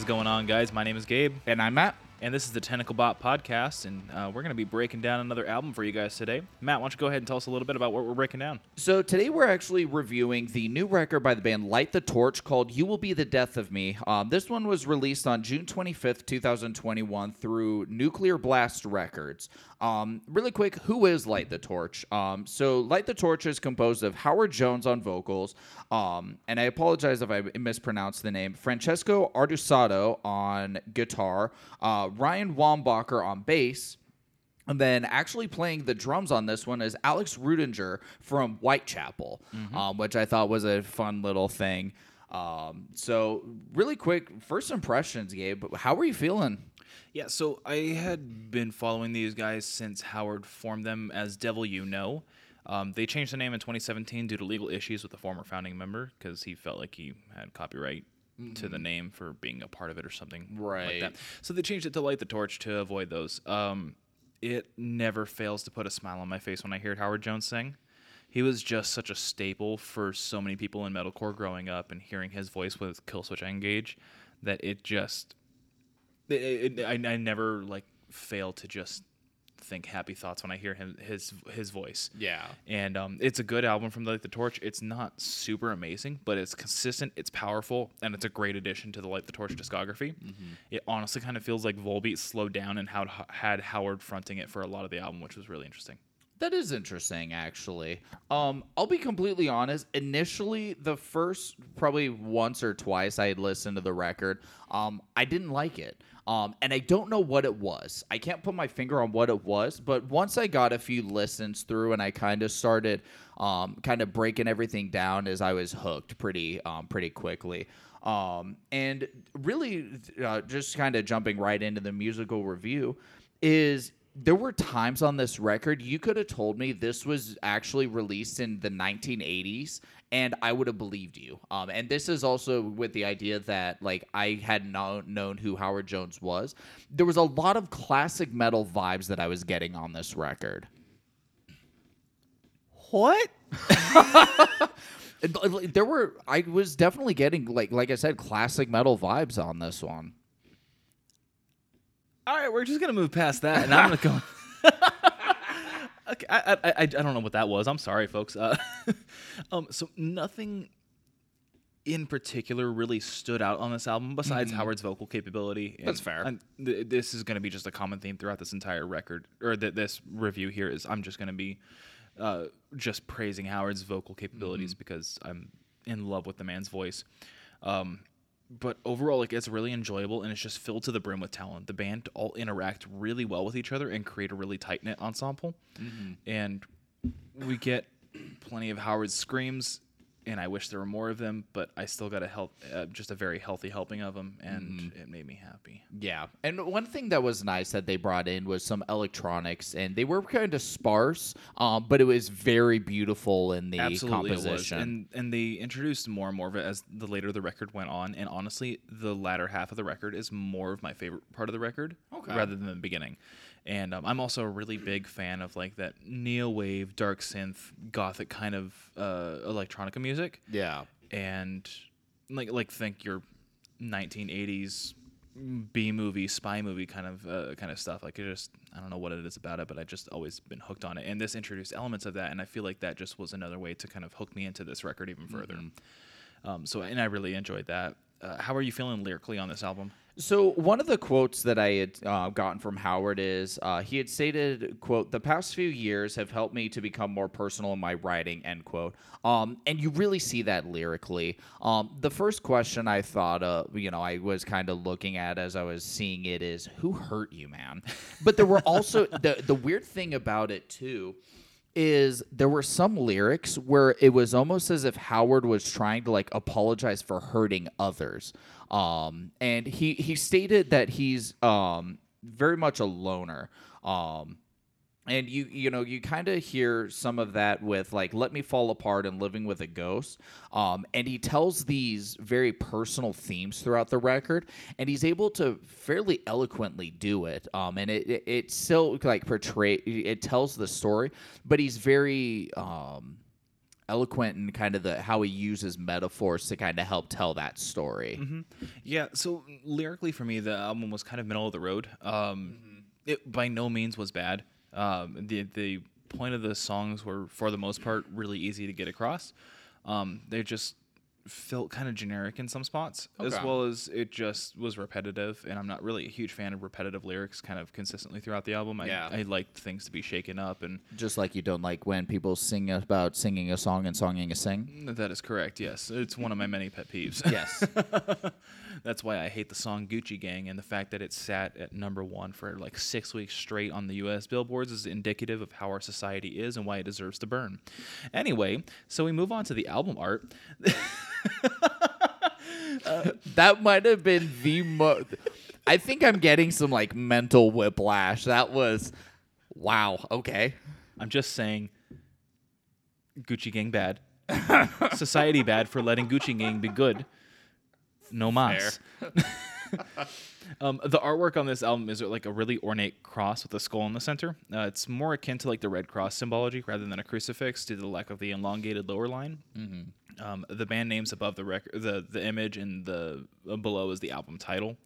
is going on, guys? My name is Gabe. And I'm Matt. And this is the Tentacle Bot Podcast, and we're going to be breaking down another album for you guys today. Matt, why don't you go ahead and tell us a little bit about what we're breaking down? So today we're actually reviewing the new record by the band Light the Torch called You Will Be the Death of Me. This one was released on June 25th, 2021 through Nuclear Blast Records. Really quick, who is Light the Torch? So Light the Torch is composed of Howard Jones on vocals, and I apologize if I mispronounced the name, Francesco Ardusato on guitar, Ryan Wambacher on bass, and then actually playing the drums on this one is Alex Rudinger from Whitechapel, which I thought was a fun little thing. So really quick, first impressions, Gabe, how are you feeling? Yeah, so I had been following these guys since Howard formed them as Devil You Know. They changed the name in 2017 due to legal issues with the former founding member because he felt like he had copyright to the name for being a part of it or something like that. So they changed it to Light the Torch to avoid those. It never fails to put a smile on my face when I hear Howard Jones sing. He was just such a staple for so many people in metalcore growing up, and hearing his voice with Killswitch Engage, that it just... I never fail to just think happy thoughts when I hear him, his voice. Yeah. And it's a good album from Light the Torch. It's not super amazing, but it's consistent, it's powerful, and it's a great addition to the Light the Torch discography. Mm-hmm. It honestly kind of feels like Volbeat slowed down and had Howard fronting it for a lot of the album, which was really interesting. That is interesting, actually. I'll be completely honest. Initially, the first probably once or twice I had listened to the record, I didn't like it. And I don't know what it was. I can't put my finger on what it was. But once I got a few listens through and I kind of started breaking everything down, as I was hooked pretty quickly. And really just kind of jumping right into the musical review is... There were times on this record you could have told me this was actually released in the 1980s, and I would have believed you. And this is also with the idea that I had not known who Howard Jones was. There was a lot of classic metal vibes that I was getting on this record. What? I was definitely getting like I said, classic metal vibes on this one. All right, we're just gonna move past that, and I'm gonna go. Okay, I don't know what that was. I'm sorry, folks. So nothing in particular really stood out on this album besides Howard's vocal capability. And that's fair. This is gonna be just a common theme throughout this entire record, or this review here is. I'm just gonna be just praising Howard's vocal capabilities because I'm in love with the man's voice. But overall, it's really enjoyable, and it's just filled to the brim with talent. The band all interact really well with each other and create a really tight-knit ensemble. Mm-hmm. And we get plenty of Howard's screams, and I wish there were more of them, but I still got just a very healthy helping of them, and it made me happy. Yeah, and one thing that was nice that they brought in was some electronics, and they were kind of sparse, but it was very beautiful in the composition. It was. And they introduced more and more of it as the later the record went on, and honestly, the latter half of the record is more of my favorite part of the record rather than the beginning. And I'm also a really big fan of that neo-wave, dark synth, gothic kind of electronica music. Yeah. And think your 1980s B-movie, spy movie kind of stuff. I don't know what it is about it, but I've just always been hooked on it. And this introduced elements of that, and I feel like that just was another way to kind of hook me into this record even further. And I really enjoyed that. How are you feeling lyrically on this album? So one of the quotes that I had gotten from Howard is he had stated, quote, "The past few years have helped me to become more personal in my writing," end quote. And you really see that lyrically. The first question I thought of, I was kind of looking at as I was seeing it is, who hurt you, man? But there were also the weird thing about it, too, is there were some lyrics where it was almost as if Howard was trying to apologize for hurting others. And he stated that he's very much a loner. And you kind of hear some of that with "Let Me Fall Apart" and "Living with a Ghost." And he tells these very personal themes throughout the record, and he's able to fairly eloquently do it. And it still portrays, it tells the story, but he's very eloquent in kind of the how he uses metaphors to kind of help tell that story. Mm-hmm. Yeah, so lyrically for me, the album was kind of middle of the road. It by no means was bad. The point of the songs were, for the most part, really easy to get across. They just felt kind of generic in some spots, as well as it just was repetitive, and I'm not really a huge fan of repetitive lyrics kind of consistently throughout the album. I liked things to be shaken up. And just like you don't like when people sing about singing a song and songing a sing? That is correct, yes. It's one of my many pet peeves. Yes. That's why I hate the song Gucci Gang, and the fact that it sat at number one for like 6 weeks straight on the U.S. billboards is indicative of how our society is and why it deserves to burn. Anyway, so we move on to the album art. That might have been the most... I think I'm getting some like mental whiplash. That was... Wow, okay. I'm just saying Gucci Gang bad. Society bad for letting Gucci Gang be good. No mas. The artwork on this album is like a really ornate cross with a skull in the center. It's more akin to like the Red Cross symbology rather than a crucifix due to the lack of the elongated lower line. Mm-hmm. The band names above the record, the image, and the below is the album title.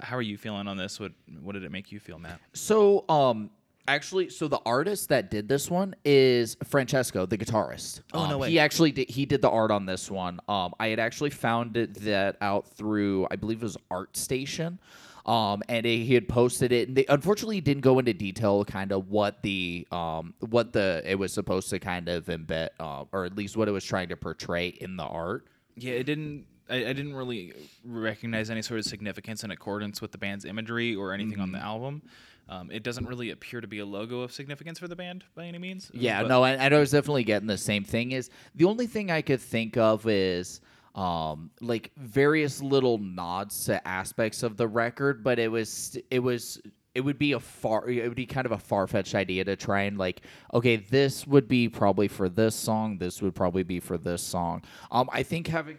How are you feeling on this? What did it make you feel, Matt? So Actually, the artist that did this one is Francesco, the guitarist. Oh, no way. He did the art on this one. I had actually found that out through, I believe it was ArtStation, and he had posted it. And they unfortunately didn't go into detail kind of what it was supposed to kind of embed, or at least what it was trying to portray in the art. Yeah, it didn't. I didn't really recognize any sort of significance in accordance with the band's imagery or anything on the album. It doesn't really appear to be a logo of significance for the band by any means. Yeah, but I was definitely getting the same thing. Is the only thing I could think of is like various little nods to aspects of the record, but it would be kind of a far-fetched idea to try and like, okay, this would be probably for this song, this would probably be for this song. I think having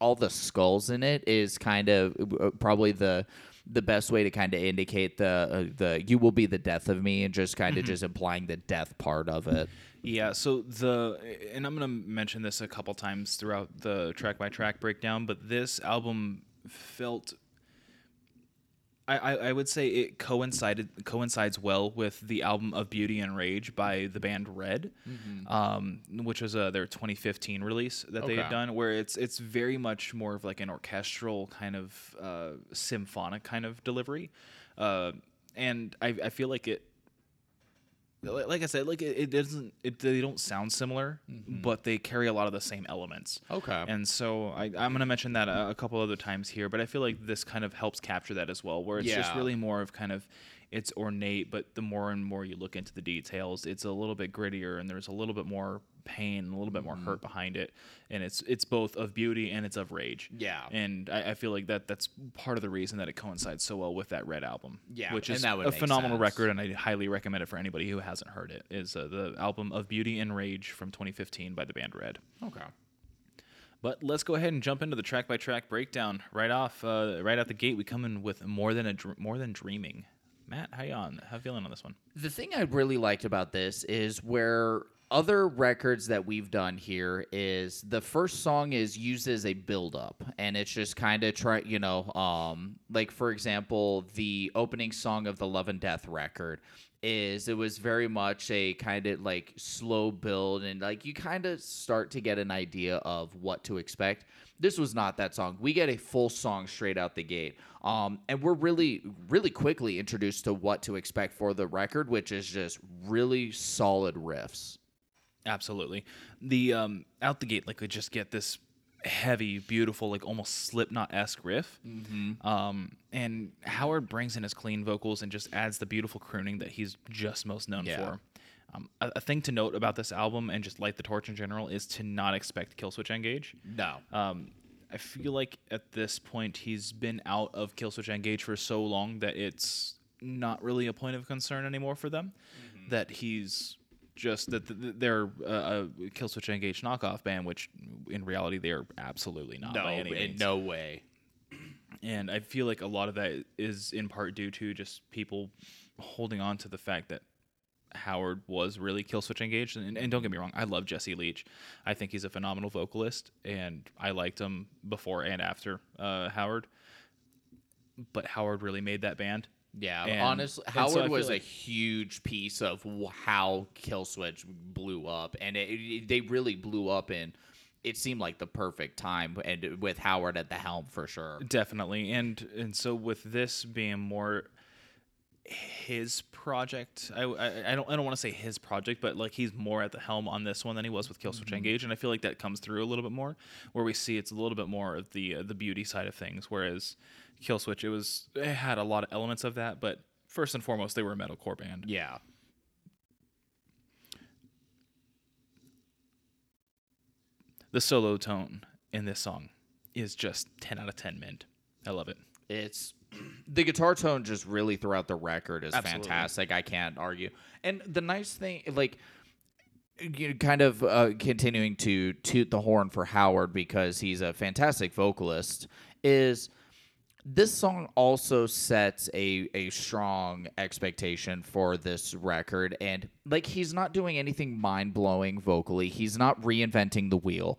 all the skulls in it is kind of probably the best way to kind of indicate the you will be the death of me, and just kind of just implying the death part of it. Yeah, so and I'm going to mention this a couple times throughout the track by track breakdown, but this album felt, I would say it coincides well with the album of Beauty and Rage by the band Red, which was their 2015 release that they had done, where it's very much more of like an orchestral kind of symphonic kind of delivery, and I feel like it. Like I said, like it doesn't. They don't sound similar, but they carry a lot of the same elements. Okay. And so I'm gonna mention that a couple other times here, but I feel like this kind of helps capture that as well, where it's just really more of kind of it's ornate, but the more and more you look into the details, it's a little bit grittier, and there's a little bit more pain, a little bit more hurt behind it, and it's both of beauty and it's of rage. Yeah. And I feel like that's part of the reason that it coincides so well with that Red album. Yeah. Which is a phenomenal record, and I highly recommend it for anybody who hasn't heard it. Is the album of Beauty and Rage from 2015 by the band Red. Okay. But let's go ahead and jump into the track by track breakdown right out the gate. We come in with more than dreaming. Matt, how feeling on this one? The thing I really liked about this is where other records that we've done here is the first song is used as a build-up, and it's just kind of like for example, the opening song of the Love and Death record was very much a kind of like slow build, and like you kind of start to get an idea of what to expect. This was not that song. We get a full song straight out the gate. And we're really, really quickly introduced to what to expect for the record, which is just really solid riffs. Absolutely. The out the gate, like we just get this heavy, beautiful, like almost Slipknot-esque riff. Mm-hmm. And Howard brings in his clean vocals and just adds the beautiful crooning that he's just most known for. A thing to note about this album and just Light the Torch in general is to not expect Killswitch Engage. No. I feel like at this point he's been out of Killswitch Engage for so long that it's not really a point of concern anymore for them. Mm-hmm. That he's... just that they're a Killswitch Engage knockoff band, which in reality they are absolutely not. No, by any means. No way. And I feel like a lot of that is in part due to just people holding on to the fact that Howard was really Killswitch Engage. And don't get me wrong, I love Jesse Leach. I think he's a phenomenal vocalist, and I liked him before and after Howard. But Howard really made that band. Yeah, and, honestly, Howard was a huge piece of how Killswitch blew up, and they really blew up in... It seemed like the perfect time, and with Howard at the helm for sure. Definitely. And so with this being more his project, I don't want to say his project, but like he's more at the helm on this one than he was with Killswitch Engage, and I feel like that comes through a little bit more, where we see it's a little bit more of the beauty side of things, whereas Killswitch it had a lot of elements of that, but first and foremost they were a metalcore band. Yeah. The solo tone in this song is just 10 out of 10, mint. I love it. It's the guitar tone just really throughout the record is absolutely fantastic. I can't argue. And the nice thing, like, you kind of continuing to toot the horn for Howard because he's a fantastic vocalist, is this song also sets a strong expectation for this record. And, like, he's not doing anything mind-blowing vocally. He's not reinventing the wheel.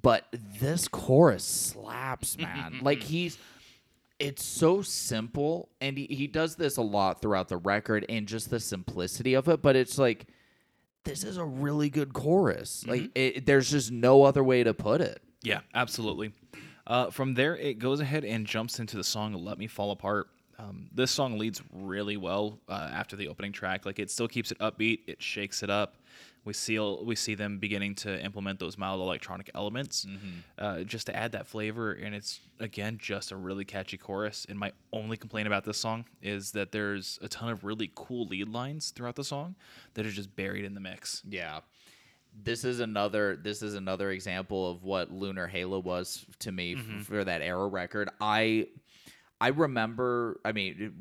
But this chorus slaps, man. Like, it's so simple. And he does this a lot throughout the record and just the simplicity of it. But it's like, this is a really good chorus. Mm-hmm. Like, there's just no other way to put it. Yeah, absolutely. From there, it goes ahead and jumps into the song Let Me Fall Apart. This song leads really well after the opening track. Like, it still keeps it upbeat. It shakes it up. We see them beginning to implement those mild electronic elements just to add that flavor. And it's, again, just a really catchy chorus. And my only complaint about this song is that there's a ton of really cool lead lines throughout the song that are just buried in the mix. Yeah. This is another example of what Lunar Halo was to me for that era record. I remember, I mean,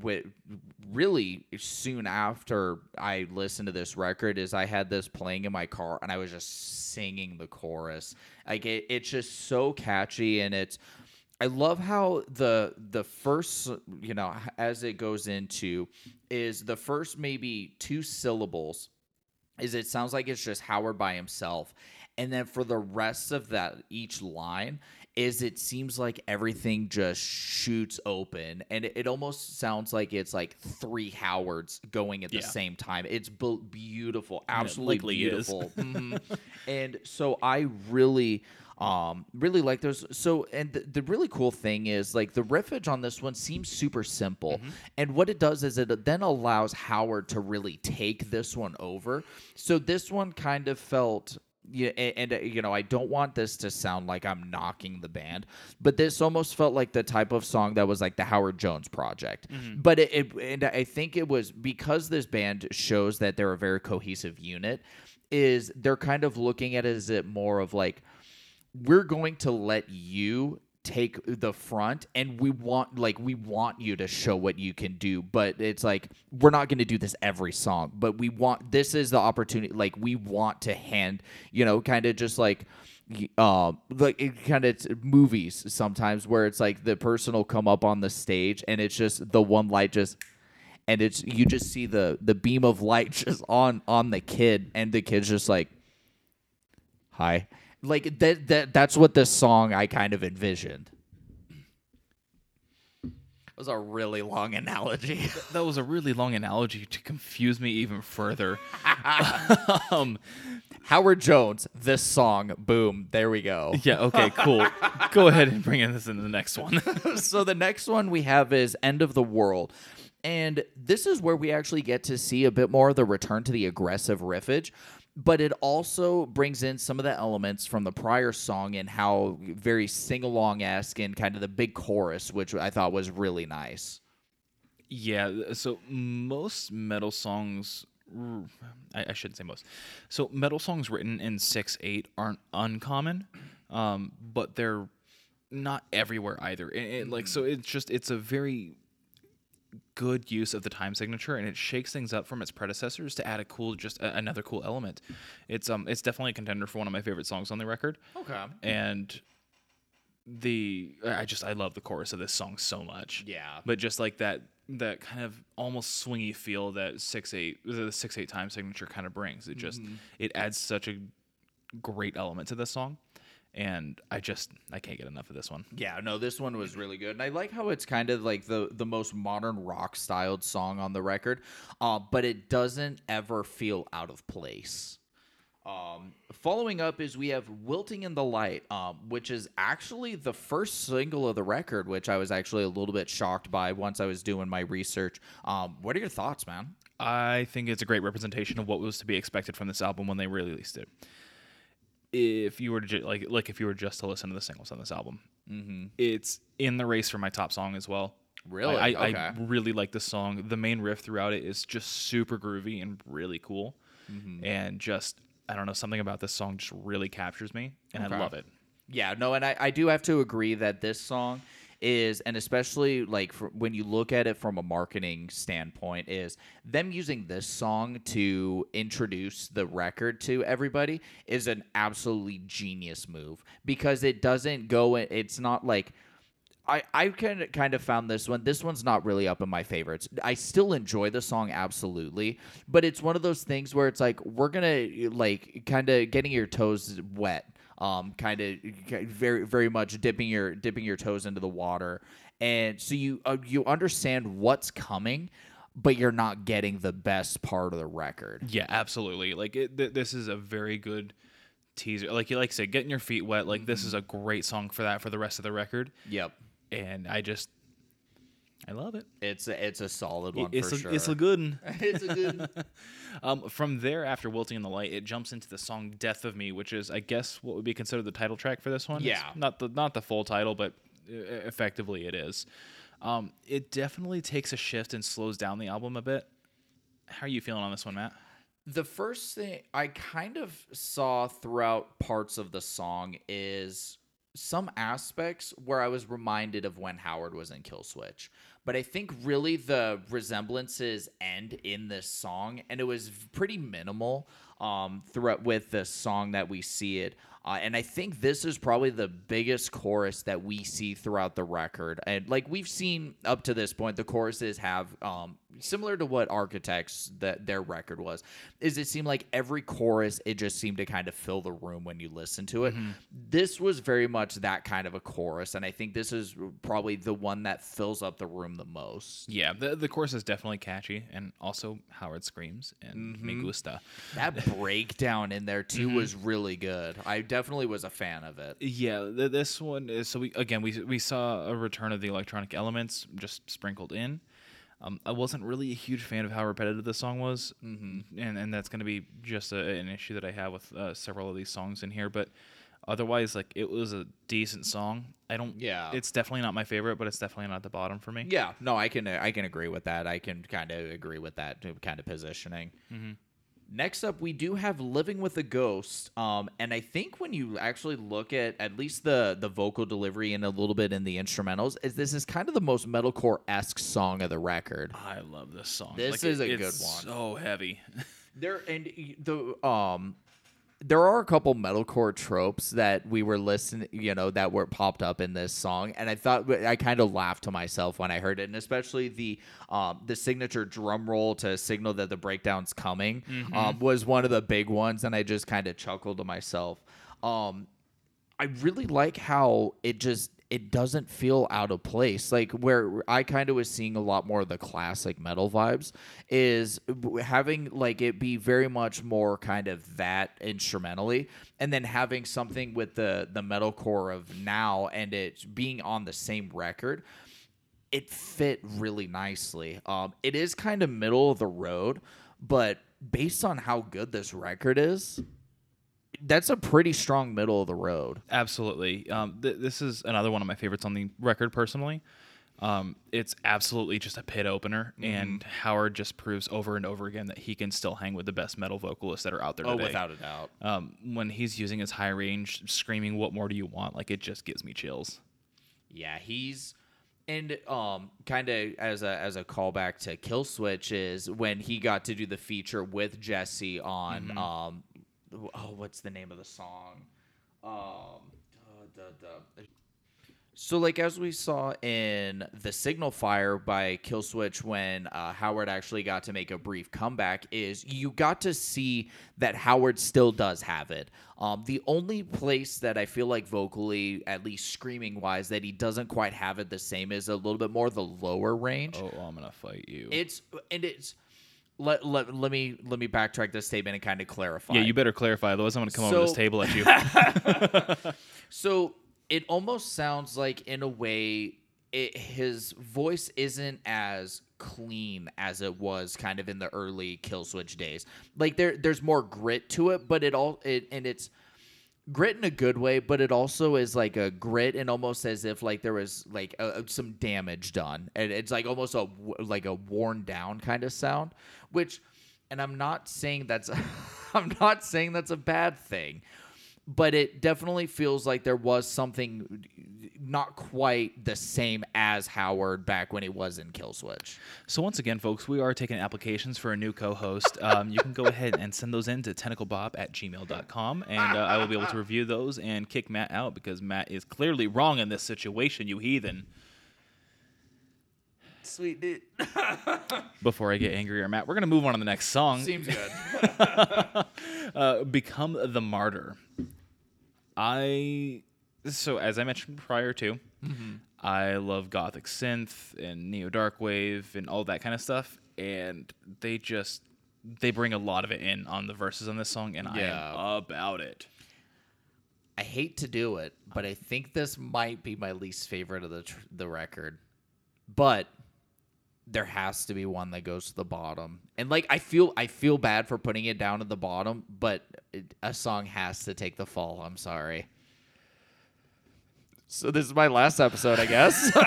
really soon after I listened to this record is I had this playing in my car and I was just singing the chorus. Like it's just so catchy, and I love how the first, you know, as it goes into is the first maybe two syllables is it sounds like it's just Howard by himself. And then for the rest of that, each line, is it seems like everything just shoots open. And it almost sounds like it's like three Howards going at the same time. It's beautiful, absolutely beautiful. And so I really... really like those. So, and the really cool thing is like the riffage on this one seems super simple. And what it does is it then allows Howard to really take this one over. So this one kind of felt, yeah, and you know, I don't want this to sound like I'm knocking the band, but this almost felt like the type of song that was like the Howard Jones project. But and I think it was because this band shows that they're a very cohesive unit, is they're kind of looking at it as it more of like, we're going to let you take the front, and we want you to show what you can do. But it's like, we're not going to do this every song, but this is the opportunity. Like, we want to hand, you know, kind of just like it kind of movies sometimes where it's like the person will come up on the stage and it's just the one light just, and it's, you just see the beam of light just on the kid, and the kid's just like, hi. Like that's what this song I kind of envisioned. That was a really long analogy. That was a really long analogy to confuse me even further. Howard Jones, this song, boom, there we go. Yeah, okay, cool. Go ahead and bring this in the next one. So the next one we have is End of the World. And this is where we actually get to see a bit more of the return to the aggressive riffage. But it also brings in some of the elements from the prior song and how very sing-along-esque and kind of the big chorus, which I thought was really nice. Yeah, so most metal songs... I shouldn't say most. So metal songs written in 6/8 aren't uncommon, but they're not everywhere either. So it's a very... good use of the time signature, and it shakes things up from its predecessors to add a cool, just another cool element. It's definitely a contender for one of my favorite songs on the record. Okay. And I love the chorus of this song so much. Yeah. But just like that that kind of almost swingy feel that 6/8, the 6/8 time signature kind of brings. It just it adds such a great element to this song, and I can't get enough of this one. Yeah, no, this one was really good, and I like how it's kind of like the most modern rock styled song on the record, but it doesn't ever feel out of place. Following up is we have Wilting in the Light, which is actually the first single of the record, which I was actually a little bit shocked by once I was doing my research. What are your thoughts, man? I think it's a great representation of what was to be expected from this album when they released it. If you were to if you were just to listen to the singles on this album, it's in the race for my top song as well. Really? I really like this song. The main riff throughout it is just super groovy and really cool. And just, I don't know, something about this song just really captures me, and I love it. Yeah, no, and I do have to agree that this song is, and especially when you look at it from a marketing standpoint, is them using this song to introduce the record to everybody is an absolutely genius move, because it doesn't go, it's not like, I kind of found this one. This one's not really up in my favorites. I still enjoy the song, absolutely. But it's one of those things where it's like, we're going to, kind of getting your toes wet. Kind of very, very much dipping your toes into the water. And so you understand what's coming, but you're not getting the best part of the record. Yeah, absolutely. This is a very good teaser. Like I said, getting your feet wet. This is a great song for that, for the rest of the record. Yep. And I love it. It's a solid one for sure. It's a good one. It's a good one. From there, after Wilting in the Light, it jumps into the song Death of Me, which is, I guess, what would be considered the title track for this one. Yeah. It's not the full title, but effectively it is. It definitely takes a shift and slows down the album a bit. How are you feeling on this one, Matt? The first thing I kind of saw throughout parts of the song is some aspects where I was reminded of when Howard was in Killswitch. But I think really the resemblances end in this song, and it was pretty minimal throughout with the song that we see it. And I think this is probably the biggest chorus that we see throughout the record. And we've seen up to this point, the choruses have, similar to what Architects, their record was, is it seemed like every chorus, it just seemed to kind of fill the room when you listen to it. Mm-hmm. This was very much that kind of a chorus. And I think this is probably the one that fills up the room the most. Yeah, the chorus is definitely catchy. And also Howard screams and me gusta. That breakdown in there too was really good. I definitely was a fan of it. Yeah, this one is, so we saw a return of the electronic elements just sprinkled in. I wasn't really a huge fan of how repetitive this song was, and that's going to be just an issue that I have with several of these songs in here, but otherwise, it was a decent song. It's definitely not my favorite, but it's definitely not at the bottom for me. Yeah, no, I can agree with that. I can kind of agree with that kind of positioning. Next up, we do have Living with a Ghost, and I think when you actually look at least the vocal delivery and a little bit in the instrumentals, this is kind of the most metalcore-esque song of the record. I love this song. This is a good one. It's so heavy. There are a couple metalcore tropes that we were listening, that were popped up in this song, and I thought I kind of laughed to myself when I heard it, and especially the signature drum roll to signal that the breakdown's coming was one of the big ones, and I just kind of chuckled to myself. I really like how it doesn't feel out of place. Where I kind of was seeing a lot more of the classic metal vibes is having it be very much more kind of that instrumentally, and then having something with the metalcore of now and it being on the same record. It fit really nicely. It is kind of middle of the road, but based on how good this record is, that's a pretty strong middle of the road. Absolutely. This is another one of my favorites on the record personally. It's absolutely just a pit opener, and Howard just proves over and over again that he can still hang with the best metal vocalists that are out there today. Oh, without a doubt. When he's using his high range, screaming, "What more do you want?" It just gives me chills. Yeah, And kind of as a callback to Killswitch is when he got to do the feature with Jesse on... what's the name of the song? So, like, as we saw in The Signal Fire by Killswitch, when Howard actually got to make a brief comeback, is you got to see that Howard still does have it. The only place that I feel like vocally, at least screaming-wise, that he doesn't quite have it the same is a little bit more the lower range. Oh, I'm going to fight you. It's... Let me backtrack this statement and kind of clarify. Yeah, you better clarify. Otherwise, I'm going to come over this table at you. So it almost sounds like, in a way, his voice isn't as clean as it was kind of in the early Killswitch days. Like there's more grit to it, but it's grit in a good way, but it also is like a grit and almost as if like there was like some damage done, and it's like almost a worn down kind of sound, which, and I'm not saying that's a bad thing, but it definitely feels like there was something not quite the same as Howard back when he was in Killswitch. So once again, folks, we are taking applications for a new co-host. You can go ahead and send those in to tentaclebob@gmail.com, and I will be able to review those and kick Matt out because Matt is clearly wrong in this situation, you heathen. Sweet dude. Before I get angrier, Matt, we're going to move on to the next song. Seems good. Become the Martyr. So as I mentioned prior to, mm-hmm. I love gothic synth and neo dark wave and all that kind of stuff, and they bring a lot of it in on the verses on this song, and yeah. I am about it. I hate to do it, but I think this might be my least favorite of the record. But there has to be one that goes to the bottom, and like I feel bad for putting it down at the bottom, but a song has to take the fall. I'm sorry. So this is my last episode, I guess. So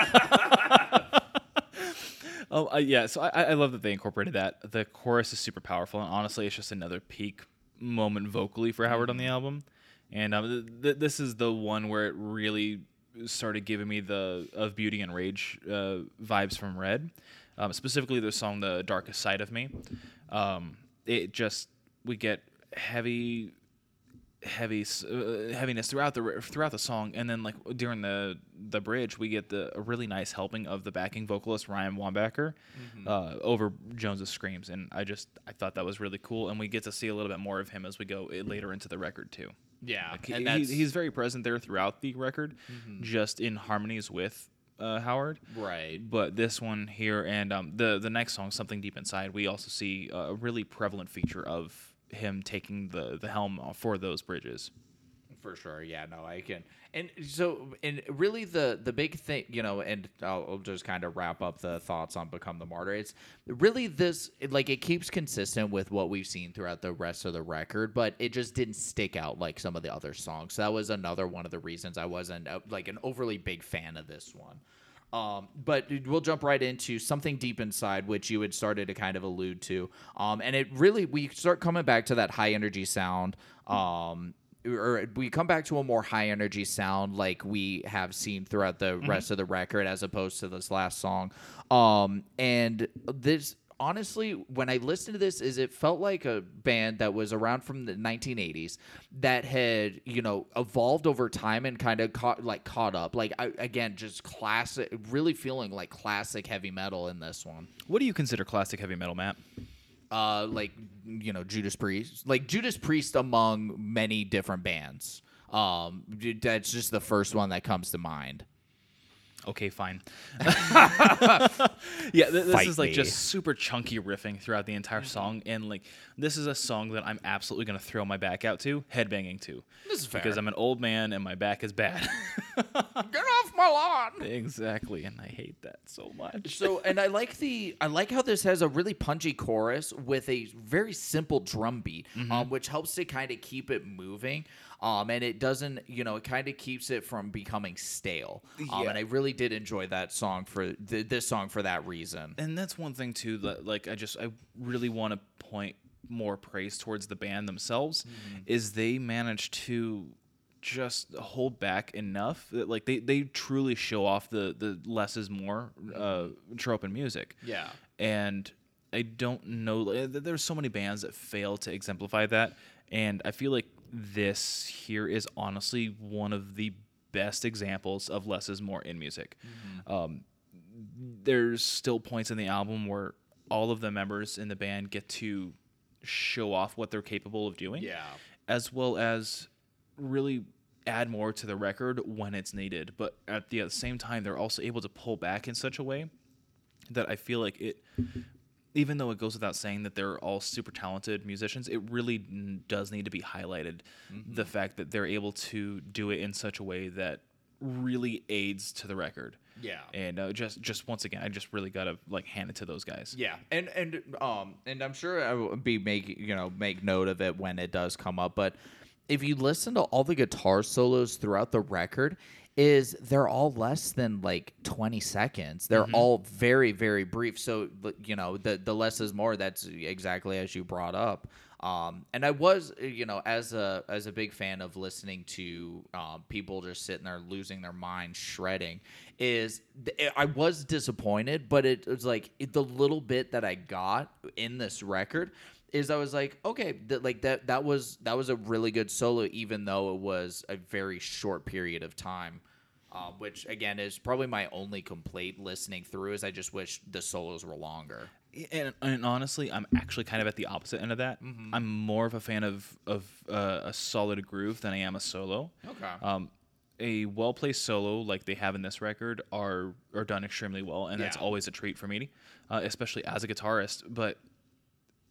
I love that they incorporated that. The chorus is super powerful, and honestly, it's just another peak moment vocally for Howard on the album. And this is the one where it really started giving me the of Beauty and Rage vibes from Red. Specifically their song The Darkest Side of Me. We get heaviness throughout the song, and then like during the bridge we get a really nice helping of the backing vocalist Ryan Wambacher, mm-hmm. Over Jones's screams, and I thought that was really cool, and we get to see a little bit more of him as we go later into the record too. Yeah, like and he's very present there throughout the record, mm-hmm. just in harmonies with Howard. Right. But this one here and the next song, Something Deep Inside, we also see a really prevalent feature of him taking the helm for those bridges. For sure, yeah, no, I can. And so, and really the big thing, you know, and I'll just kind of wrap up the thoughts on Become the Martyr. It's really this, like, it keeps consistent with what we've seen throughout the rest of the record, but it just didn't stick out like some of the other songs. So that was another one of the reasons I wasn't, like, an overly big fan of this one. But we'll jump right into Something Deep Inside, which you had started to kind of allude to. And it really, we start coming back to that high energy sound, or we come back to a more high energy sound like we have seen throughout the mm-hmm. rest of the record as opposed to this last song. And this, honestly, when I listened to this, it felt like a band that was around from the 1980s that had, you know, evolved over time and kind of caught up. Like, again, just classic, really feeling like classic heavy metal in this one. What do you consider classic heavy metal, Matt? Like, you know, Judas Priest among many different bands. That's just the first one that comes to mind. Okay, fine. This is like just super chunky riffing throughout the entire song, and like this is a song that I'm absolutely gonna throw my back out to, headbanging to. This is fair because I'm an old man and my back is bad. Get off my lawn. Exactly, and I hate that so much. So, and I like how this has a really punchy chorus with a very simple drum beat, mm-hmm. Which helps to kind of keep it moving. And it doesn't, you know, it kind of keeps it from becoming stale. Yeah. And I really did enjoy that song for this song for that reason. And that's one thing too, that like I really want to point more praise towards the band themselves, mm-hmm. is they managed to just hold back enough that like they truly show off the less is more trope in music. Yeah, and I don't know, there's so many bands that fail to exemplify that, and I feel like this here is honestly one of the best examples of less is more in music. Mm-hmm. There's still points in the album where all of the members in the band get to show off what they're capable of doing, as well as really add more to the record when it's needed. But at the same time, they're also able to pull back in such a way that I feel like it, even though it goes without saying that they're all super talented musicians, it really does need to be highlighted. Mm-hmm. The fact that they're able to do it in such a way that really aids to the record. Yeah. And just once again, I just really got to like hand it to those guys. Yeah. And I'm sure I will be make note of it when it does come up, but if you listen to all the guitar solos throughout the record, they're all less than like 20 seconds. They're mm-hmm. all very, very brief. So, the less is more. That's exactly as you brought up. And I was, as a big fan of listening to people just sitting there losing their mind, shredding, I was disappointed, but it was like the little bit that I got in this record is I was like, okay, that was a really good solo, even though it was a very short period of time. Which again is probably my only complaint listening through, is I just wish the solos were longer. And honestly, I'm actually kind of at the opposite end of that. Mm-hmm. I'm more of a fan of a solid groove than I am a solo. Okay. A well placed solo like they have in this record are done extremely well, and that's always a treat for me, especially as a guitarist. But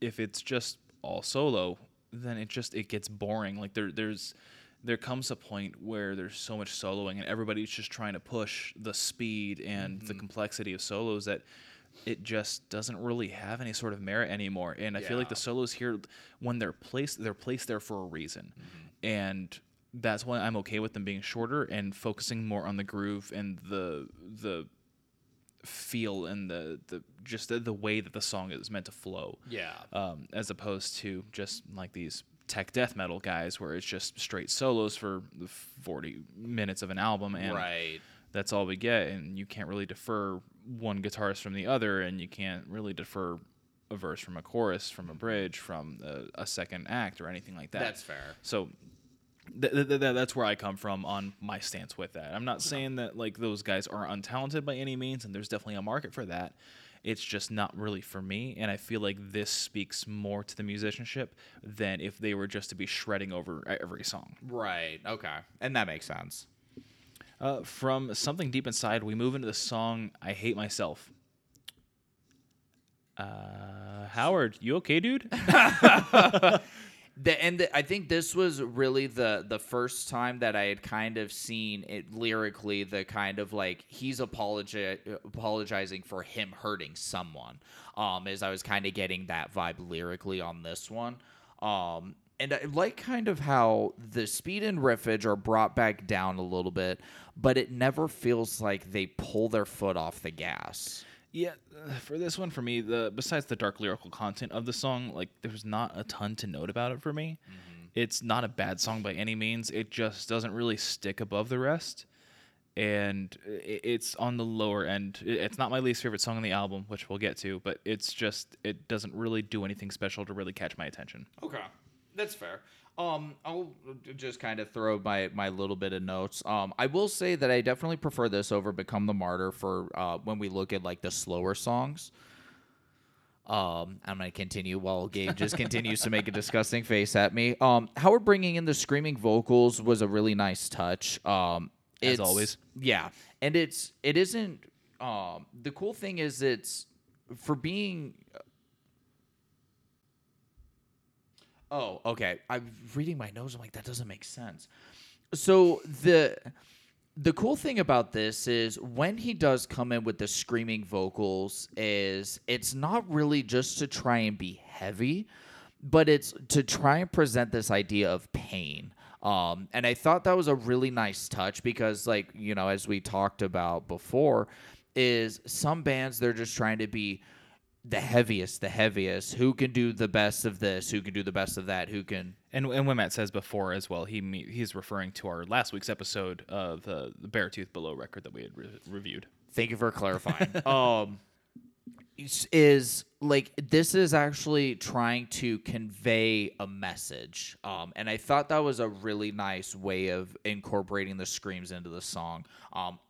if it's just all solo, then it gets boring. Like there comes a point where there's so much soloing and everybody's just trying to push the speed and mm-hmm. the complexity of solos that it just doesn't really have any sort of merit anymore. And I feel like the solos here, when they're placed there for a reason. Mm-hmm. And that's why I'm okay with them being shorter and focusing more on the groove and the feel and the way that the song is meant to flow. Yeah. As opposed to just like these tech death metal guys where it's just straight solos for 40 minutes of an album, and that's all we get, and you can't really defer one guitarist from the other, and you can't really defer a verse from a chorus, from a bridge, from a second act or anything like that. That's fair. So that's where I come from on my stance with that. I'm not saying that like those guys are untalented by any means, and there's definitely a market for that. It's just not really for me, and I feel like this speaks more to the musicianship than if they were just to be shredding over every song. Right, okay, and that makes sense. From Something Deep Inside, we move into the song I Hate Myself. Howard, you okay, dude? I think this was really the first time that I had kind of seen it lyrically, the kind of like he's apologizing for him hurting someone, as I was kind of getting that vibe lyrically on this one. And I like kind of how the speed and riffage are brought back down a little bit, but it never feels like they pull their foot off the gas. Yeah, for this one, for me, besides the dark lyrical content of the song, like there's not a ton to note about it for me. Mm-hmm. It's not a bad song by any means. It just doesn't really stick above the rest, and it's on the lower end. It's not my least favorite song on the album, which we'll get to, but it's just it doesn't really do anything special to really catch my attention. Okay, that's fair. I'll just kind of throw my little bit of notes. I will say that I definitely prefer this over Become the Martyr for when we look at like the slower songs. I'm going to continue while Gabe just continues to make a disgusting face at me. Howard bringing in the screaming vocals was a really nice touch. As always. Yeah. And it isn't the cool thing is it's for being... Oh, okay. I'm reading my nose. I'm like, that doesn't make sense. So the cool thing about this is when he does come in with the screaming vocals is it's not really just to try and be heavy, but it's to try and present this idea of pain. And I thought that was a really nice touch because, like, as we talked about before, is some bands, they're just trying to be the heaviest, who can do the best of this, who can do the best of that, who can... And when Matt says before as well, he's referring to our last week's episode of the Beartooth Below record that we had reviewed. Thank you for clarifying. is like, this is actually trying to convey a message. And I thought that was a really nice way of incorporating the screams into the song.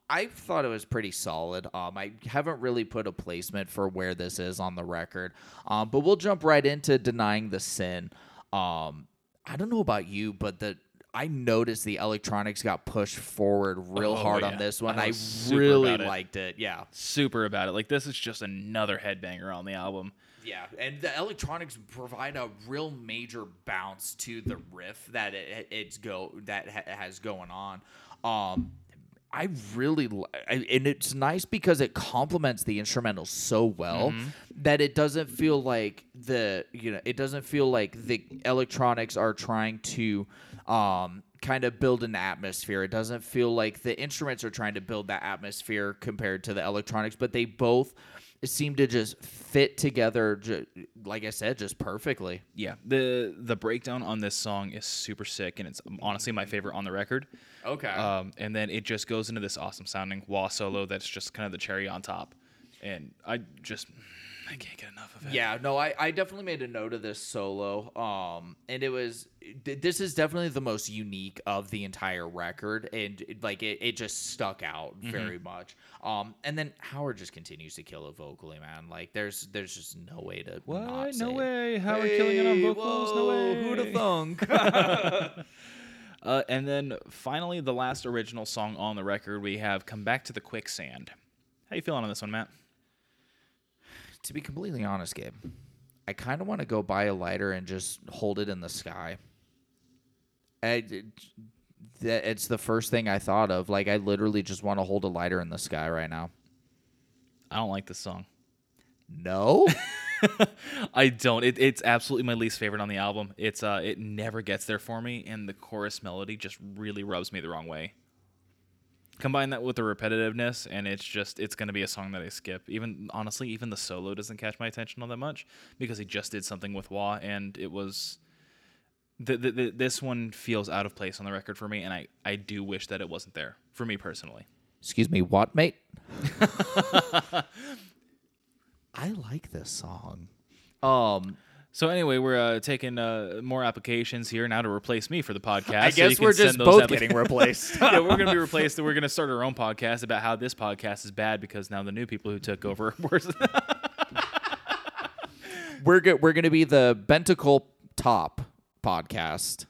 I thought it was pretty solid. I haven't really put a placement for where this is on the record. But we'll jump right into Denying the Sin. I don't know about you, but I noticed the electronics got pushed forward real hard on this one. I really liked it. Yeah. Super about it. Like, this is just another headbanger on the album. Yeah. And the electronics provide a real major bounce to the riff that it has going on. I really, and it's nice because it complements the instrumental so well that it doesn't feel like the electronics are trying to kind of build an atmosphere. It doesn't feel like the instruments are trying to build that atmosphere compared to the electronics, but they both seem to just fit together, like I said, just perfectly. Yeah, the breakdown on this song is super sick, and it's honestly my favorite on the record. Okay. And then it just goes into this awesome sounding wah solo that's just kind of the cherry on top, and I can't get enough of it. Yeah, no, I definitely made a note of this solo, and it was... This is definitely the most unique of the entire record, and it just stuck out very much. And then Howard just continues to kill it vocally, man. Like there's just no way to what? Not say no way. It. Howard killing it on vocals? Whoa, no way. Who'da thunk? And then finally, the last original song on the record, we have "Come Back to the Quicksand." How you feeling on this one, Matt? To be completely honest, Gabe, I kind of want to go buy a lighter and just hold it in the sky. It's the first thing I thought of. Like, I literally just want to hold a lighter in the sky right now. I don't like this song. No? I don't. It's absolutely my least favorite on the album. It's it never gets there for me, and the chorus melody just really rubs me the wrong way. Combine that with the repetitiveness, and it's going to be a song that I skip. Honestly, even the solo doesn't catch my attention all that much, because he just did something with wah, and it was... This one feels out of place on the record for me, and I do wish that it wasn't there, for me personally. Excuse me, what, mate? I like this song. So anyway, we're taking more applications here now to replace me for the podcast. I guess we're just both getting replaced. Yeah, we're going to be replaced, and we're going to start our own podcast about how this podcast is bad because now the new people who took over are worse. We're going to be the Bentacle Top podcast.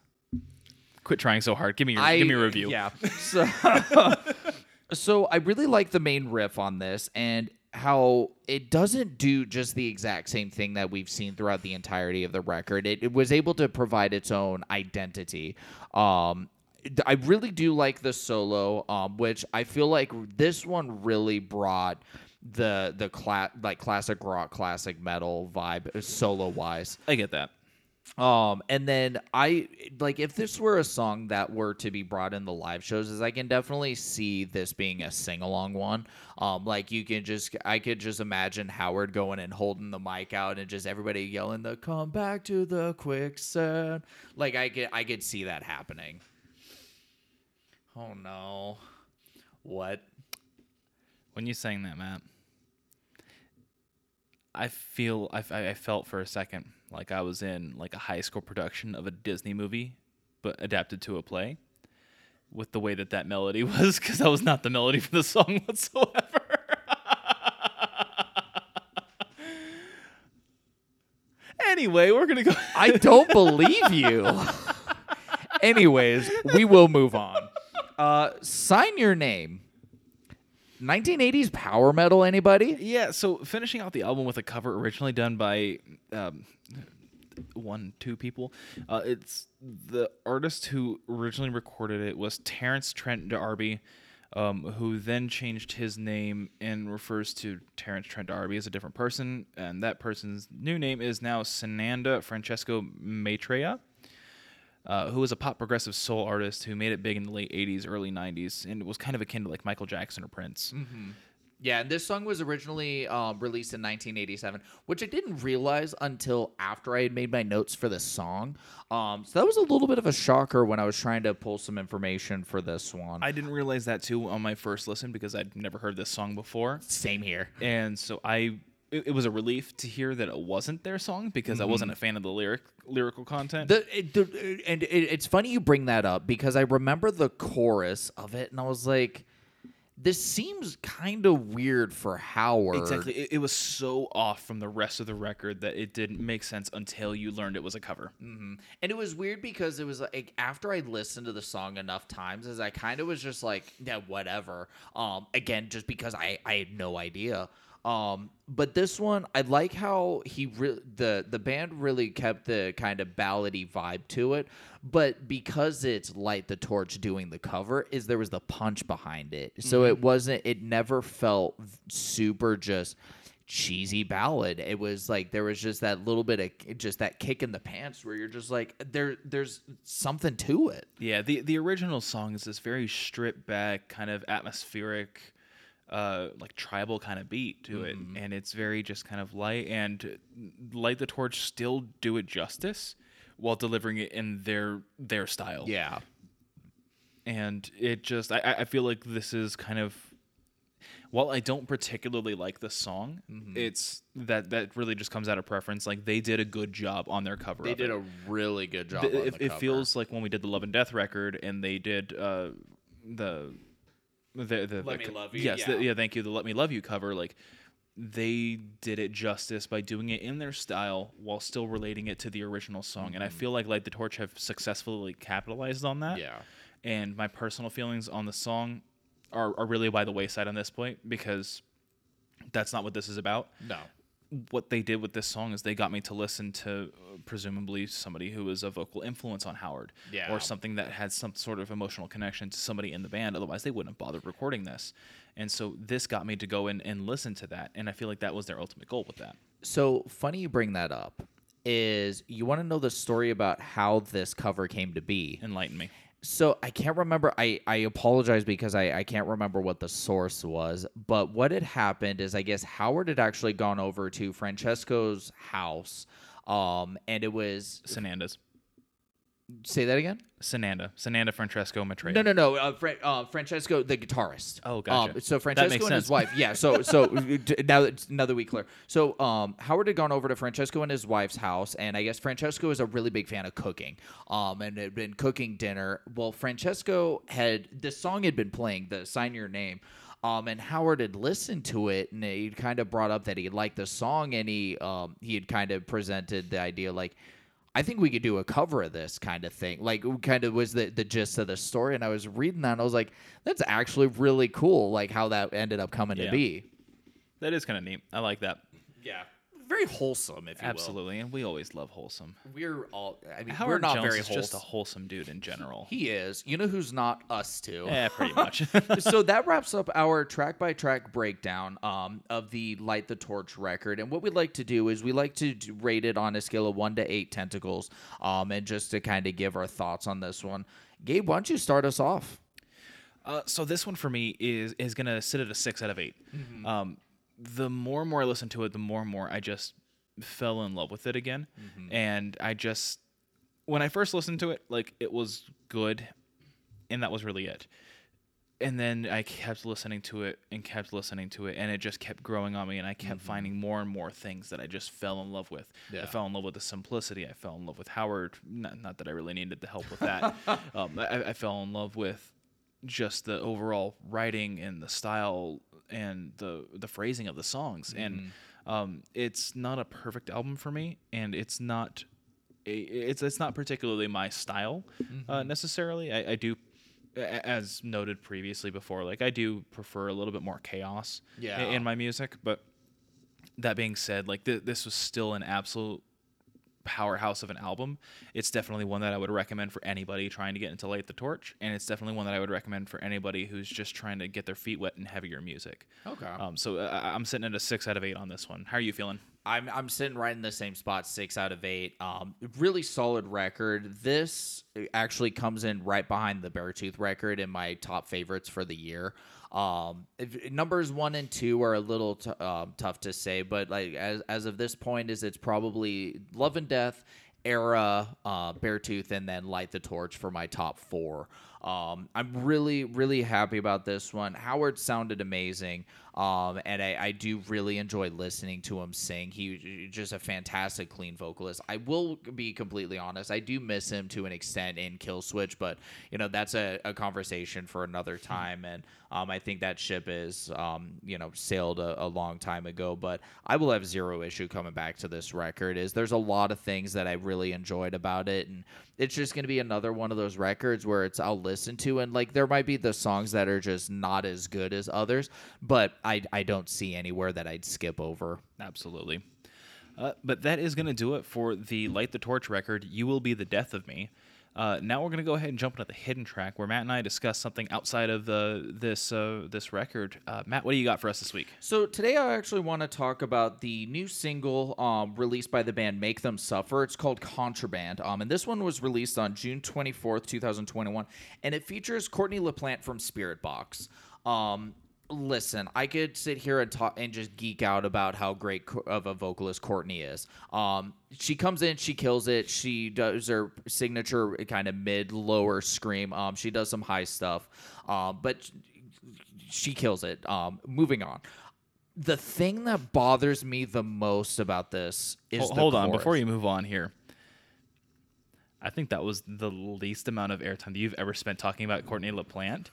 Quit trying so hard. Give me a review. Yeah. So I really like the main riff on this, and how it doesn't do just the exact same thing that we've seen throughout the entirety of the record. It was able to provide its own identity. I really do like the solo, which I feel like this one really brought the classic rock, classic metal vibe solo wise. I get that. And then I like, if this were a song that were to be brought in the live shows, I can definitely see this being a sing along one. I could just imagine Howard going and holding the mic out and just everybody yelling the "Come Back to the Quicksand." Like I could see that happening. Oh no. What? When you sang that, Matt, I felt for a second like I was in like a high school production of a Disney movie, but adapted to a play, with the way that melody was, because that was not the melody for the song whatsoever. Anyway, we're gonna go. I don't believe you. Anyways, we will move on. Sign Your Name. 1980s power metal, anybody? Yeah, so finishing out the album with a cover originally done by two people. It's the artist who originally recorded it was Terence Trent D'Arby, who then changed his name and refers to Terence Trent D'Arby as a different person, and that person's new name is now Sananda Francesco Maitreya, who was a pop progressive soul artist who made it big in the late 80s, early 90s, and was kind of akin to like Michael Jackson or Prince. Mm-hmm. Yeah, and this song was originally released in 1987, which I didn't realize until after I had made my notes for this song. So that was a little bit of a shocker when I was trying to pull some information for this one. I didn't realize that, too, on my first listen because I'd never heard this song before. Same here. And so I... it was a relief to hear that it wasn't their song, because I wasn't a fan of the lyrical content. It's funny you bring that up, because I remember the chorus of it, and I was like, this seems kind of weird for Howard. Exactly. It was so off from the rest of the record that it didn't make sense until you learned it was a cover. Mm-hmm. And it was weird because it was like, after I listened to the song enough times, as I kind of was just like, yeah, whatever. Again, just because I had no idea. But this one, I like how the band really kept the kind of ballady vibe to it, but because it's Light the Torch doing the cover, is there was the punch behind it. So it never felt super just cheesy ballad. It was like there was just that little bit of just that kick in the pants where you're just like there's something to it. Yeah, the original song is this very stripped back kind of atmospheric like tribal kind of beat to it, and it's very just kind of light, and Light the Torch still do it justice while delivering it in their style. Yeah, and it just I feel like this is kind of, while I don't particularly like the song, it's that really just comes out of preference. Like, they did a good job on their cover. They did a really good job on the cover. It feels like when we did the Love and Death record, and they did the Let Me Love You. Yes, yeah. Thank you. The Let Me Love You cover, like, they did it justice by doing it in their style while still relating it to the original song. And I feel like Light the Torch have successfully capitalized on that. Yeah. And my personal feelings on the song are really by the wayside on this point, because that's not what this is about. No. What they did with this song is they got me to listen to presumably somebody who was a vocal influence on Howard, or something that had some sort of emotional connection to somebody in the band. Otherwise, they wouldn't have bothered recording this. And so this got me to go in and listen to that. And I feel like that was their ultimate goal with that. So funny you bring that up. Is you want to know the story about how this cover came to be? Enlighten me. So I can't remember. I apologize because I can't remember what the source was. But what had happened is, I guess Howard had actually gone over to Francesco's house, and it was Sananda's. Say that again? Sananda Francesco Maitreya. No. Francesco, the guitarist. Oh, gotcha. So Francesco and his wife. Yeah. So now that we clear. So Howard had gone over to Francesco and his wife's house, and I guess Francesco is a really big fan of cooking. And had been cooking dinner. Well, Francesco had this song had been playing, the Sign Your Name. And Howard had listened to it, and he kind of brought up that he liked the song, and he had kind of presented the idea like, I think we could do a cover of this kind of thing. Like, kind of was the gist of the story. And I was reading that, and I was like, that's actually really cool, like, how that ended up coming to be. That is kind of neat. I like that. Yeah. Very wholesome, if you will. Absolutely, and we always love wholesome. Howard Jones very wholesome. Is just a wholesome dude in general. He is. You know who's not? Us two. Yeah, pretty much. So that wraps up our track-by-track breakdown of the Light the Torch record. And what we like to do is we like to rate it on a scale of 1 to 8 tentacles, and just to kind of give our thoughts on this one. Gabe, why don't you start us off? So this one for me is going to sit at a 6 out of 8. Mm-hmm. The more and more I listened to it, the more and more I just fell in love with it again. Mm-hmm. And I just, when I first listened to it, like, it was good, and that was really it. And then I kept listening to it and kept listening to it, and it just kept growing on me, and I kept finding more and more things that I just fell in love with. Yeah. I fell in love with the simplicity. I fell in love with Howard. Not that I really needed the help with that. I fell in love with just the overall writing and the style and the phrasing of the songs. And it's not a perfect album for me, and it's not particularly my style necessarily. I do, as noted previously before, like, I do prefer a little bit more chaos in my music. But that being said, like, this was still an absolute powerhouse of an album. It's definitely one that I would recommend for anybody trying to get into Light the Torch, and it's definitely one that I would recommend for anybody who's just trying to get their feet wet in heavier music. Okay. So I'm sitting at a 6 out of 8 on this one. How are you feeling? I'm sitting right in the same spot, 6 out of 8. Really solid record. This actually comes in right behind the Beartooth record in my top favorites for the year. Numbers 1 and 2 are a little tough to say, but like as of this point, is it's probably Love and Death era, Beartooth, and then Light the Torch for my top 4. I'm really, really happy about this one. Howard sounded amazing, and I do really enjoy listening to him sing. He's just a fantastic, clean vocalist. I will be completely honest. I do miss him to an extent in Killswitch, but, you know, that's a conversation for another time, and I think that ship is, you know, sailed a long time ago, but I will have zero issue coming back to this record. Is there's a lot of things that I really enjoyed about it, and it's just going to be another one of those records where it's I'll listen to, and like there might be the songs that are just not as good as others, but I don't see anywhere that I'd skip over. Absolutely. But that is going to do it for the Light the Torch record, You Will Be the Death of Me. Now we're going to go ahead and jump into the hidden track where Matt and I discuss something outside of this record. Matt, what do you got for us this week? So today I actually want to talk about the new single released by the band Make Them Suffer. It's called Contraband, and this one was released on June 24th, 2021, and it features Courtney LaPlante from Spirit Box. Listen, I could sit here and talk and just geek out about how great of a vocalist Courtney is. She comes in, she kills it. She does her signature kind of mid-lower scream. She does some high stuff, but she kills it. Moving on. The thing that bothers me the most about this is hold on, before you move on here. I think that was the least amount of airtime that you've ever spent talking about Courtney LaPlante.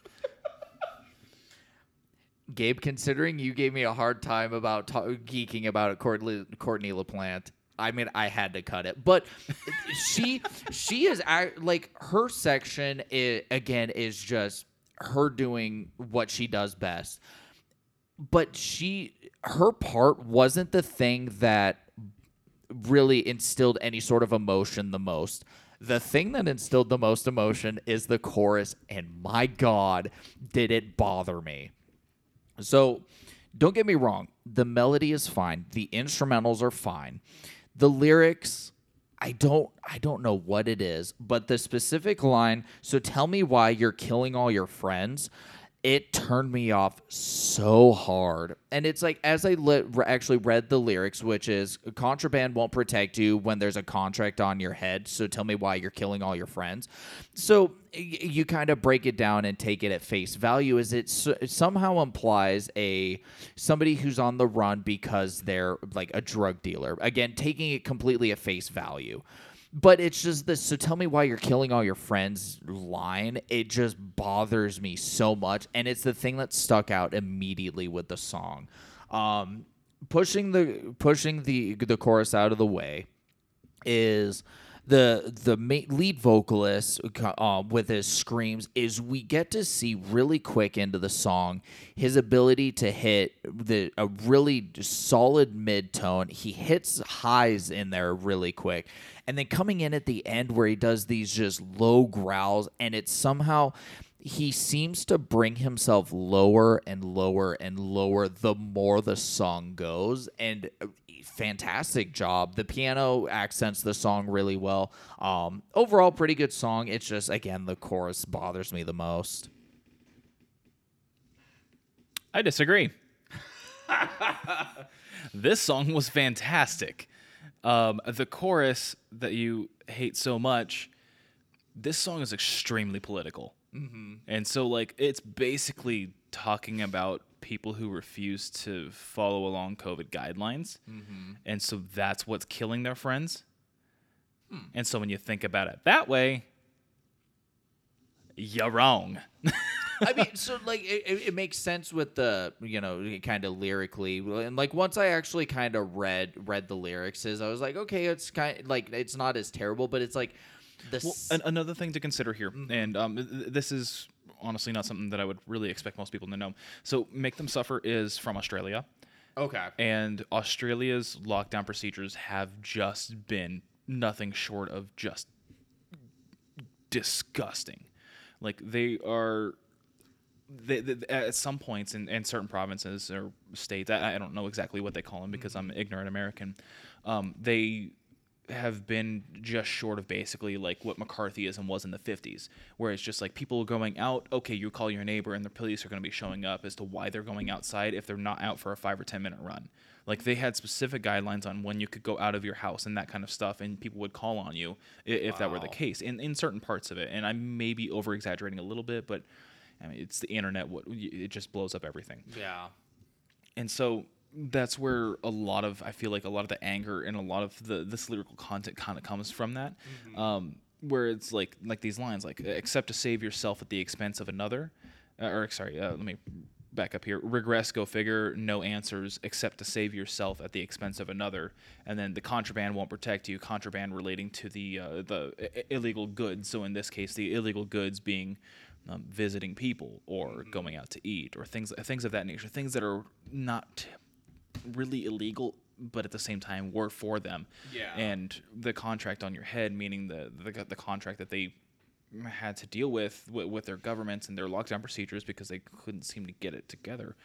Gabe, considering you gave me a hard time about geeking about Courtney LaPlante, I mean, I had to cut it. But she is like her section is, again, is just her doing what she does best. But her part wasn't the thing that really instilled any sort of emotion the most. The thing that instilled the most emotion is the chorus, and my God, did it bother me. So don't get me wrong. The melody is fine. The instrumentals are fine. The lyrics, I don't know what it is, but the specific line, so tell me why you're killing all your friends, it turned me off so hard. And it's like, as I actually read the lyrics, which is, contraband won't protect you when there's a contract on your head, so tell me why you're killing all your friends. So you kind of break it down and take it at face value, is it somehow implies somebody who's on the run because they're like a drug dealer. Again, taking it completely at face value. But it's just this, so tell me why you're killing all your friends line. It just bothers me so much. And it's the thing that stuck out immediately with the song. Pushing the chorus out of the way is the lead vocalist with his screams is we get to see really quick into the song his ability to hit a really solid mid-tone. He hits highs in there really quick. And then coming in at the end where he does these just low growls, and it's somehow he seems to bring himself lower and lower and lower the more the song goes, and fantastic job. The piano accents the song really well. Overall, pretty good song. It's just, again, the chorus bothers me the most. I disagree. This song was fantastic. The chorus that you hate so much, this song is extremely political. Mm-hmm. And so, like, it's basically talking about people who refuse to follow along COVID guidelines. Mm-hmm. And so that's what's killing their friends. Hmm. And so when you think about it that way, you're wrong. I mean, so, like, it makes sense with the, you know, kind of lyrically. And, like, once I actually kind of read the lyrics, I was like, okay, it's kind of, like, it's not as terrible, but it's, like, another thing to consider here, mm-hmm. and this is honestly not something that I would really expect most people to know. So Make Them Suffer is from Australia. Okay. And Australia's lockdown procedures have just been nothing short of just disgusting. Like, they are... They, at some points in certain provinces or states, I don't know exactly what they call them because I'm an ignorant American, they have been just short of basically like what McCarthyism was in the 50s, where it's just like people going out, okay, you call your neighbor and the police are going to be showing up as to why they're going outside if they're not out for a 5 or 10 minute run. Like they had specific guidelines on when you could go out of your house and that kind of stuff, and people would call on you if that were the case in certain parts of it. And I may be over exaggerating a little bit, but I mean, it's the internet, it just blows up everything. Yeah. And so that's where I feel like a lot of the anger and a lot of this lyrical content kind of comes from that, mm-hmm. Where it's like these lines, like, except to save yourself at the expense of another, let me back up here. Regress, go figure, no answers, except to save yourself at the expense of another. And then the contraband won't protect you, contraband relating to the illegal goods. So in this case, the illegal goods being visiting people or going out to eat or things of that nature, things that are not really illegal, but at the same time were for them. Yeah. And the contract on your head, meaning the contract that they had to deal with their governments and their lockdown procedures because they couldn't seem to get it together.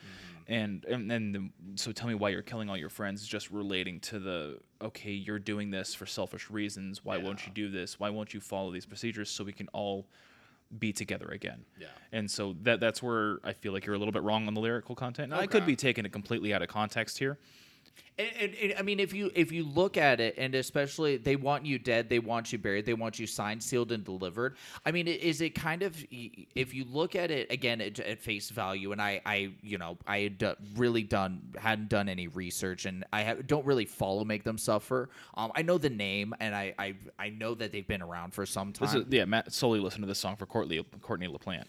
Mm-hmm. And so tell me why you're killing all your friends, just relating to okay, you're doing this for selfish reasons. Why won't you do this? Why won't you follow these procedures so we can all be together again? Yeah. And so that's where I feel like you're a little bit wrong on the lyrical content. Okay. I could be taking it completely out of context here. And I mean, if you look at it, and especially they want you dead, they want you buried, they want you signed, sealed, and delivered. I mean, is it kind of, if you look at it again at face value, and hadn't done any research, and I don't really follow Make Them Suffer. I know the name, and I know that they've been around for some time. Matt solely listened to this song for Courtney LaPlante.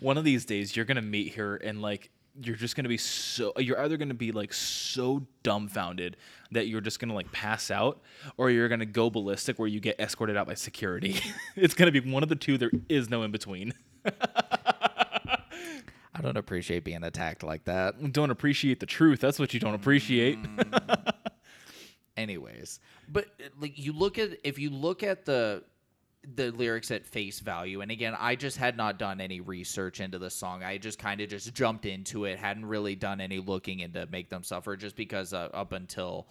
One of these days, you're gonna meet her and like. You're just going to be you're either going to be like so dumbfounded that you're just going to like pass out, or you're going to go ballistic where you get escorted out by security. It's going to be one of the two. There is no in between. I don't appreciate being attacked like that. Don't appreciate the truth. That's what you don't appreciate. Anyways, but like if you look at the lyrics at face value, and again, I just had not done any research into the song. I just kind of just jumped into it, hadn't really done any looking into Make Them Suffer, just because up until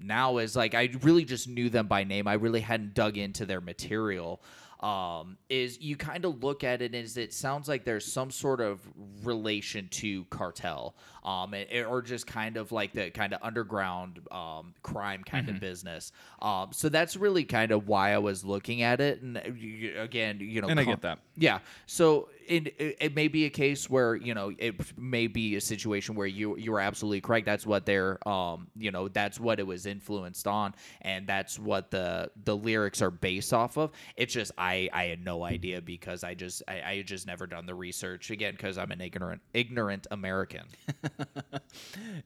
now is like I really just knew them by name. I really hadn't dug into their material. Is you kind of look at it as it sounds like there's some sort of relation to cartel, or just kind of like the kind of underground crime kind of business. So that's really kind of why I was looking at it. And again, and I get that. Yeah. So it may be a case where it may be a situation where you are absolutely correct. That's what they're that's what it was influenced on, and that's what the lyrics are based off of. It's just I had no idea because I had just never done the research, again, because I'm an ignorant American.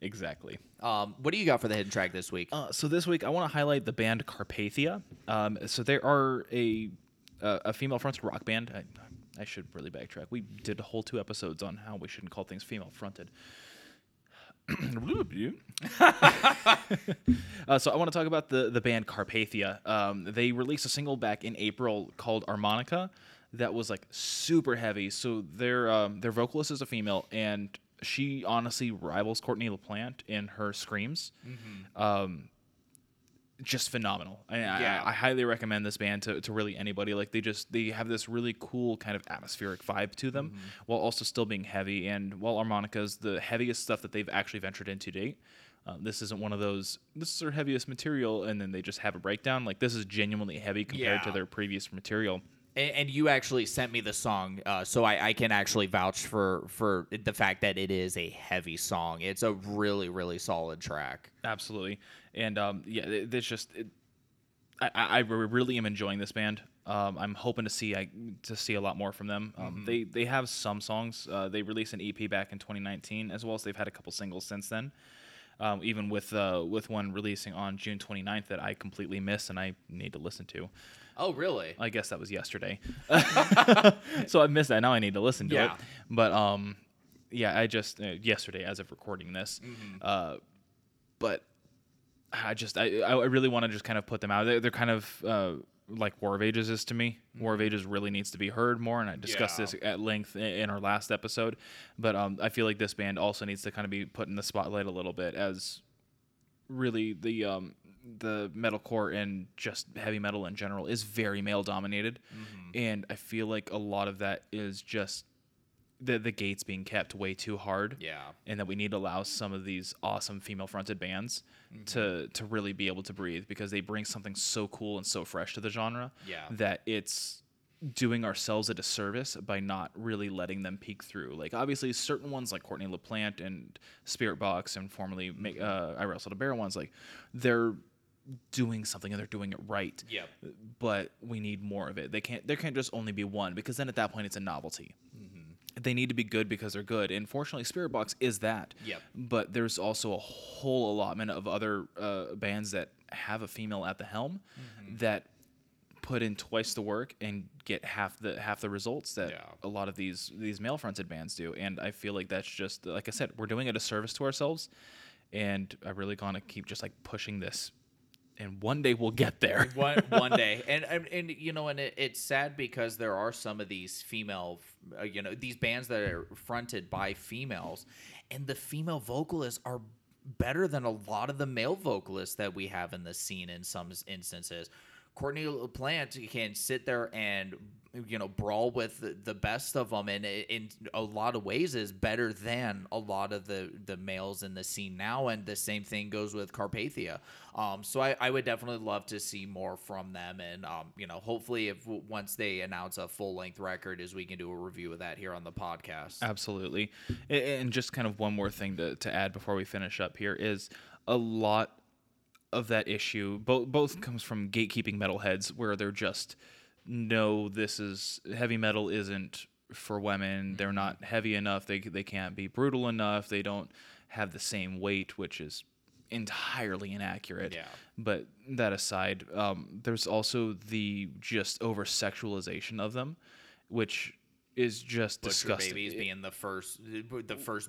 Exactly. What do you got for the hidden track this week? So this week I want to highlight the band Carpathia. So they are a female fronted rock band. I should really backtrack. We did a whole 2 episodes on how we shouldn't call things female fronted. So I want to talk about the band Carpathia. They released a single back in April called Armonica that was like super heavy. So their vocalist is a female, and she honestly rivals Courtney LaPlante in her screams. Mm-hmm. Just phenomenal. I highly recommend this band to really anybody. Like they have this really cool kind of atmospheric vibe to them, mm-hmm. while also still being heavy. And while Armonica is the heaviest stuff that they've actually ventured into to date, this isn't one of those, this is their heaviest material, and then they just have a breakdown. Like this is genuinely heavy compared to their previous material. And you actually sent me the song, so I can actually vouch for the fact that it is a heavy song. It's a really, really solid track. Absolutely. And, I really am enjoying this band. I'm hoping to see a lot more from them. Mm-hmm. They have some songs. They released an EP back in 2019, as well as they've had a couple singles since then. Even with one releasing on June 29th that I completely missed and I need to listen to. Oh, really? I guess that was yesterday. So I missed that. Now I need to listen to it. But, I just yesterday as of recording this. Mm-hmm. But I really want to just kind of put them out. They're kind of like War of Ages is to me. War of Ages really needs to be heard more, and I discussed this at length in our last episode. But I feel like this band also needs to kind of be put in the spotlight a little bit as really the metalcore and just heavy metal in general is very male dominated, and I feel like a lot of that is just the gates being kept way too hard, and that we need to allow some of these awesome female-fronted bands to really be able to breathe, because they bring something so cool and so fresh to the genre that it's doing ourselves a disservice by not really letting them peek through. Like, obviously, certain ones like Courtney LaPlante and Spirit Box and formerly I Wrestled a Bear ones, like, they're doing something and they're doing it right. But we need more of it. There can't just only be one, because then at that point it's a novelty. They need to be good because they're good. And fortunately, Spirit Box is that. But there's also a whole allotment of other bands that have a female at the helm that put in twice the work and get half the results that a lot of these male-fronted bands do. And I feel like that's just, like I said, we're doing a disservice to ourselves. And I really gonna keep just like pushing this. And one day we'll get there. one day, and you know, and it's sad because there are some of these female, these bands that are fronted by females, and the female vocalists are better than a lot of the male vocalists that we have in the scene in some instances. Courtney LaPlante can sit there and brawl with the best of them, and in a lot of ways is better than a lot of the males in the scene now, and the same thing goes with Carpathia. So I would definitely love to see more from them, and hopefully once they announce a full-length record we can do a review of that here on the podcast. Absolutely. And just kind of one more thing to add before we finish up here is a lot of that issue both comes from gatekeeping metalheads, where they're just, no, this is heavy metal isn't for women. They're not heavy enough. They can't be brutal enough. They don't have the same weight, which is entirely inaccurate. Yeah. But that aside, there's also the just over sexualization of them, which is just Butcher disgusting. Babies being the first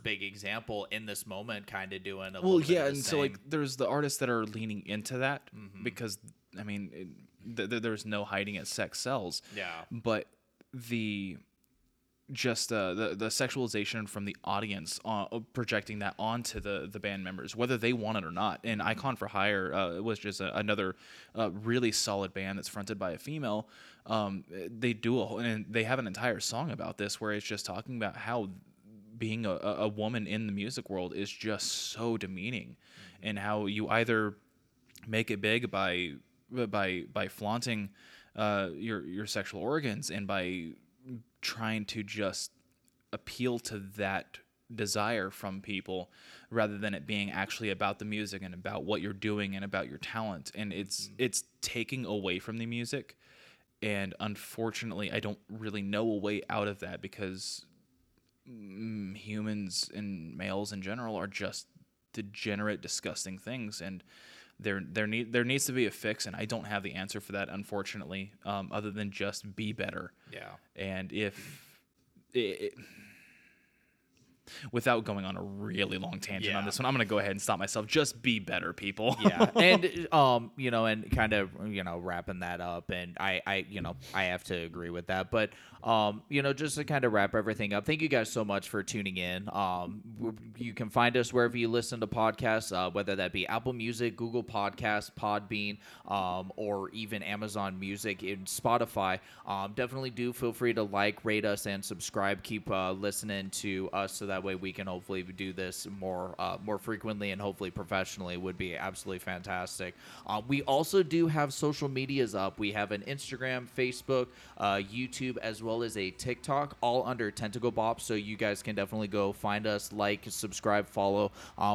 big example in this moment, kind of doing a little bit of the same. So like there's the artists that are leaning into that because I mean. There's no hiding it. Sex sells. Yeah. But the sexualization from the audience projecting that onto the band members, whether they want it or not. And Icon for Hire was just another really solid band that's fronted by a female. They do and they have an entire song about this where it's just talking about how being a woman in the music world is just so demeaning, and how you either make it big by flaunting your sexual organs and by trying to just appeal to that desire from people, rather than it being actually about the music and about what you're doing and about your talent. And it's taking away from the music. And unfortunately, I don't really know a way out of that, because humans and males in general are just degenerate, disgusting things. And There needs to be a fix, and I don't have the answer for that, unfortunately, other than just be better. Yeah. And if without going on a really long tangent on this one, I'm going to go ahead and stop myself. Just be better, people. Yeah. And and kind of wrapping that up, and I have to agree with that, but. Just to kind of wrap everything up, thank you guys so much for tuning in. You can find us wherever you listen to podcasts, whether that be Apple Music, Google Podcasts, Podbean, or even Amazon Music and Spotify. Definitely do feel free to like, rate us, and subscribe. Keep listening to us, so that way we can hopefully do this more frequently, and hopefully professionally would be absolutely fantastic. We also do have social medias up. We have an Instagram, Facebook, YouTube, as well as a TikTok, all under Tentacle Bop, so you guys can definitely go find us, like, subscribe, follow,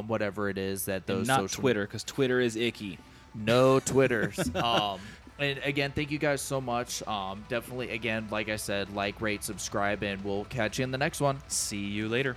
whatever it is that those. And not social... Twitter, because Twitter is icky. No Twitters. And again, thank you guys so much. Definitely, again, like I said, like, rate, subscribe, and we'll catch you in the next one. See you later.